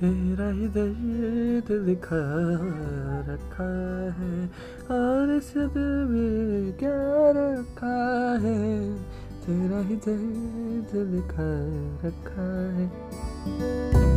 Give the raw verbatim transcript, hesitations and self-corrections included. तेरा ही दर्द लिखा रखा है और इस दिल में क्या रखा है, तेरा ही दर्द लिखा रखा है।